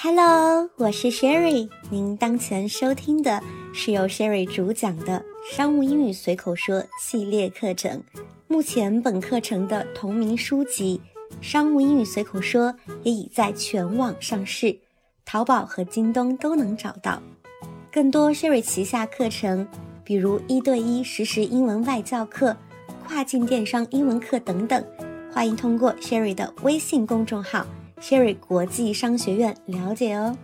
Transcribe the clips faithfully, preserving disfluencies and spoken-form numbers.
Hello， 我是 Sherry， 您当前收听的是由 Sherry 主讲的商务英语随口说系列课程。目前本课程的同名书籍《商务英语随口说》也已在全网上市，淘宝和京东都能找到。更多 Sherry 旗下课程，比如一对一实时英文外教课、跨境电商英文课等等，欢迎通过 Sherry 的微信公众号Sherry 国际商学院了解哦。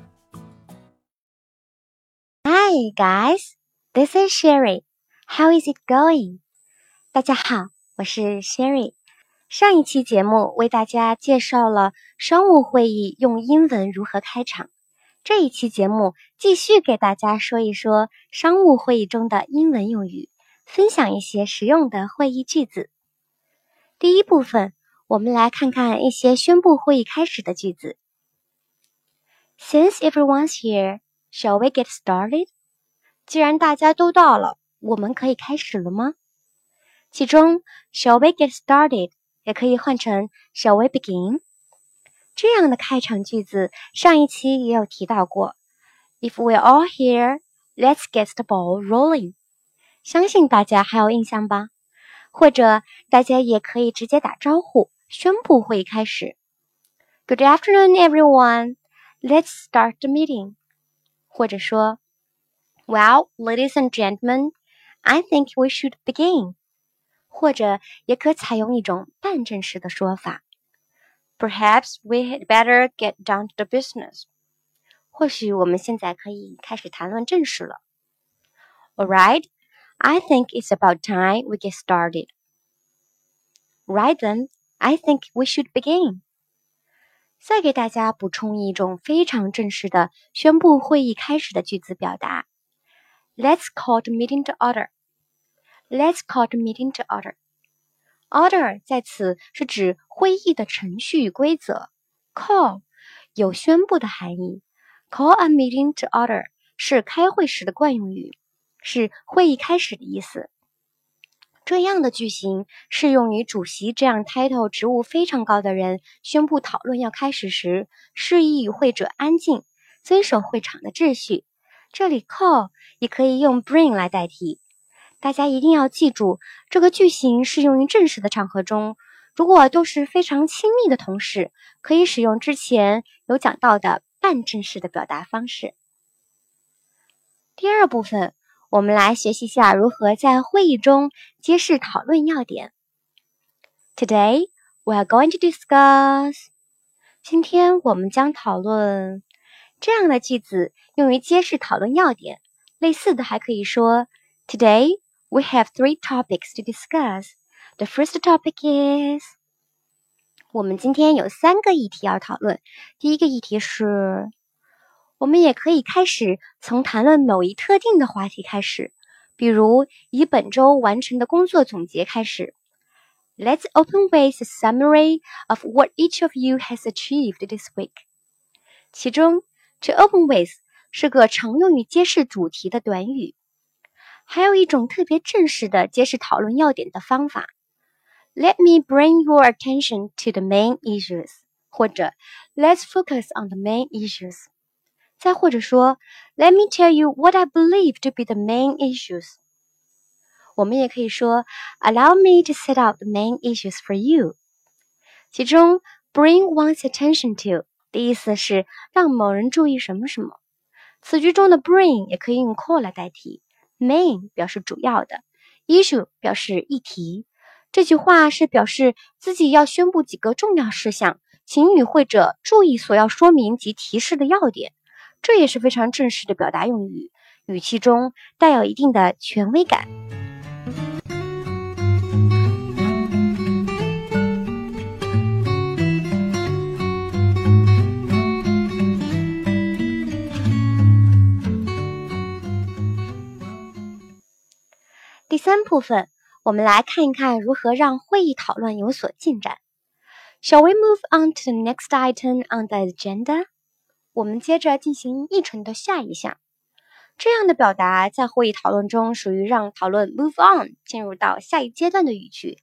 Hi guys, this is Sherry. How is it going? 大家好，我是 Sherry。 上一期节目为大家介绍了商务会议用英文如何开场，这一期节目继续给大家说一说商务会议中的英文用语，分享一些实用的会议句子。第一部分，我们来看看一些宣布会议开始的句子。 Since everyone's here, shall we get started? 既然大家都到了，我们可以开始了吗？其中 shall we get started 也可以换成 shall we begin? 这样的开场句子上一期也有提到过。 If we're all here, let's get the ball rolling. 相信大家还有印象吧？或者大家也可以直接打招呼，宣布会议开始。 Good afternoon, everyone. Let's start the meeting. 或者说 Well, ladies and gentlemen, I think we should begin. 或者也可采用一种半正式的说法 Perhaps we had better get down to the business. 或许我们现在可以开始谈论正事了。 All right, I think it's about time we get started. Right then, I think we should begin. 再给大家补充一种非常正式的宣布会议开始的句子表达。 Let's call the meeting to order. Let's call the meeting to order. Order 在此是指会议的程序与规则。 Call 有宣布的含义。 Call a meeting to order 是开会时的惯用语，是会议开始的意思。这样的句型适用于主席这样 title 职务非常高的人宣布讨论要开始时，示意与会者安静，遵守会场的秩序。这里 call 也可以用 bring 来代替。大家一定要记住，这个句型适用于正式的场合中。如果都是非常亲密的同事，可以使用之前有讲到的半正式的表达方式。第二部分，我们来学习一下如何在会议中揭示讨论要点。 Today, we are going to discuss. 今天我们将讨论。这样的句子用于揭示讨论要点。类似的还可以说 Today, we have three topics to discuss. The first topic is. 我们今天有三个议题要讨论。第一个议题是。我们也可以开始从谈论某一特定的话题开始，比如以本周完成的工作总结开始。Let's open with a summary of what each of you has achieved this week. 其中 to open with 是个常用于揭示主题的短语，还有一种特别正式的揭示讨论要点的方法。Let me bring your attention to the main issues. 或者 Let's focus on the main issues.再或者说 Let me tell you what I believe to be the main issues. 我们也可以说 Allow me to set out the main issues for you. 其中 Bring one's attention to 的意思是让某人注意什么什么。此句中的 bring 也可以用 call 来代替。 Main 表示主要的， issue 表示议题。这句话是表示自己要宣布几个重要事项，请与会者注意所要说明及提示的要点。这也是非常正式的表达用语，语气中带有一定的权威感。第三部分，我们来看一看如何让会议讨论有所进展。Shall we move on to the next item on the agenda?我们接着进行议程的下一项。这样的表达在会议讨论中属于让讨论 move on 进入到下一阶段的语句。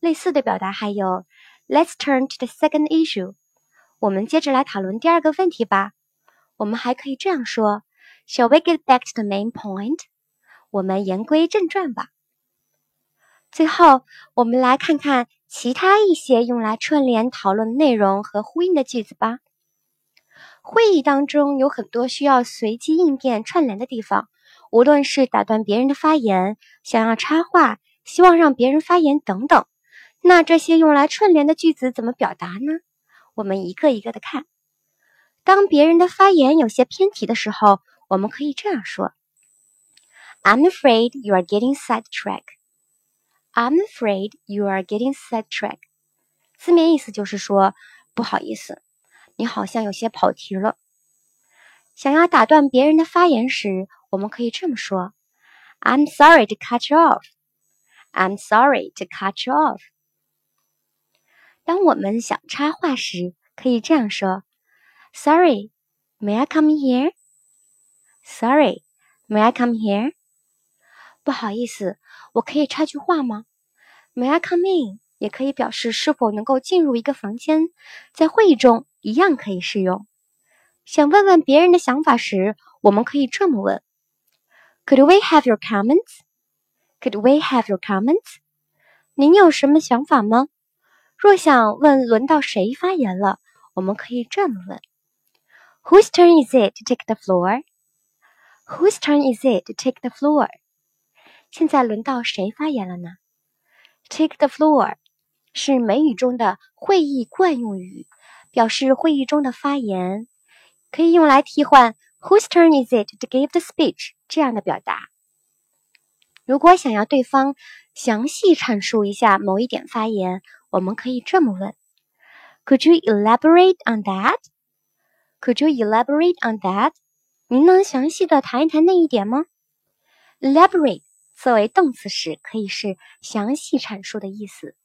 类似的表达还有 Let's turn to the second issue. 我们接着来讨论第二个问题吧。我们还可以这样说 ：Shall we get back to the main point？ 我们言归正传吧。最后，我们来看看其他一些用来串联讨论内容和呼应的句子吧。会议当中有很多需要随机应变串联的地方，无论是打断别人的发言、想要插话、希望让别人发言等等。那这些用来串联的句子怎么表达呢？我们一个一个的看。当别人的发言有些偏题的时候，我们可以这样说 ：I'm afraid you are getting sidetracked. I'm afraid you are getting sidetracked. 字面意思就是说，不好意思，你好像有些跑题了。想要打断别人的发言时，我们可以这么说 ：I'm sorry to cut you off. I'm sorry to cut you off. 当我们想插话时，可以这样说。Sorry, may I come here? Sorry, may I come here? 不好意思，我可以插句话吗？ May I come in? 也可以表示是否能够进入一个房间，在会议中一样可以适用。想问问别人的想法时，我们可以这么问 ：Could we have your comments? Could we have your comments? 您有什么想法吗？若想问轮到谁发言了，我们可以这么问。Whose turn is it to take the floor? Whose turn is it to take the floor? 现在轮到谁发言了呢？ Take the floor 是美语中的会议惯用语，表示会议中的发言，可以用来替换 Whose turn is it to give the speech 这样的表达。如果想要对方详细阐述一下某一点发言，我们可以这么问。Could you elaborate on that? Could you elaborate on that? 您能详细的谈一谈那一点吗？ Elaborate 作为动词时可以是详细阐述的意思。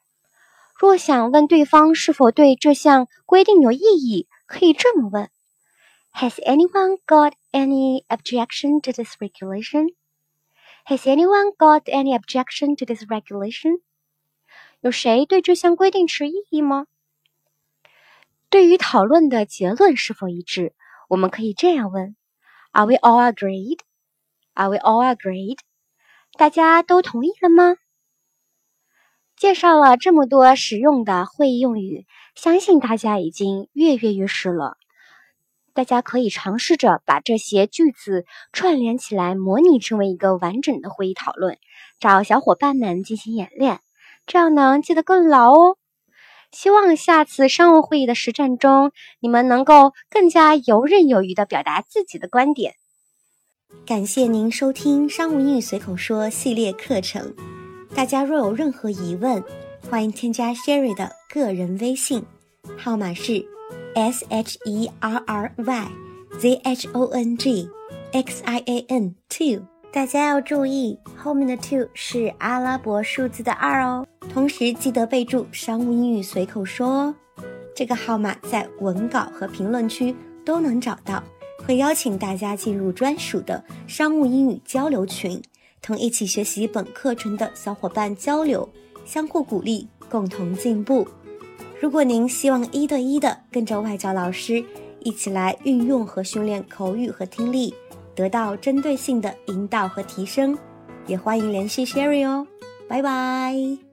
若想问对方是否对这项规定有异议，可以这么问 ：Has anyone got any objection to this regulation? Has anyone got any objection to this regulation? 有谁对这项规定持异议吗？对于讨论的结论是否一致，我们可以这样问 ：Are we all agreed? Are we all agreed? 大家都同意了吗？介绍了这么多实用的会议用语，相信大家已经跃跃欲试了。大家可以尝试着把这些句子串联起来，模拟成为一个完整的会议讨论，找小伙伴们进行演练，这样能记得更牢哦。希望下次商务会议的实战中，你们能够更加游刃有余地表达自己的观点。感谢您收听商务英语随口说系列课程。大家若有任何疑问，欢迎添加 Sherry 的个人微信，号码是 S H E R R Y Z H O N G X I A N 二。大家要注意，后面的 two 是阿拉伯数字的二哦。同时记得备注商务英语随口说哦，这个号码在文稿和评论区都能找到，会邀请大家进入专属的商务英语交流群，同一起学习本课程的小伙伴交流，相互鼓励，共同进步。如果您希望一对一的跟着外教老师一起来运用和训练口语和听力，得到针对性的引导和提升，也欢迎联系 Sherry 哦。拜拜。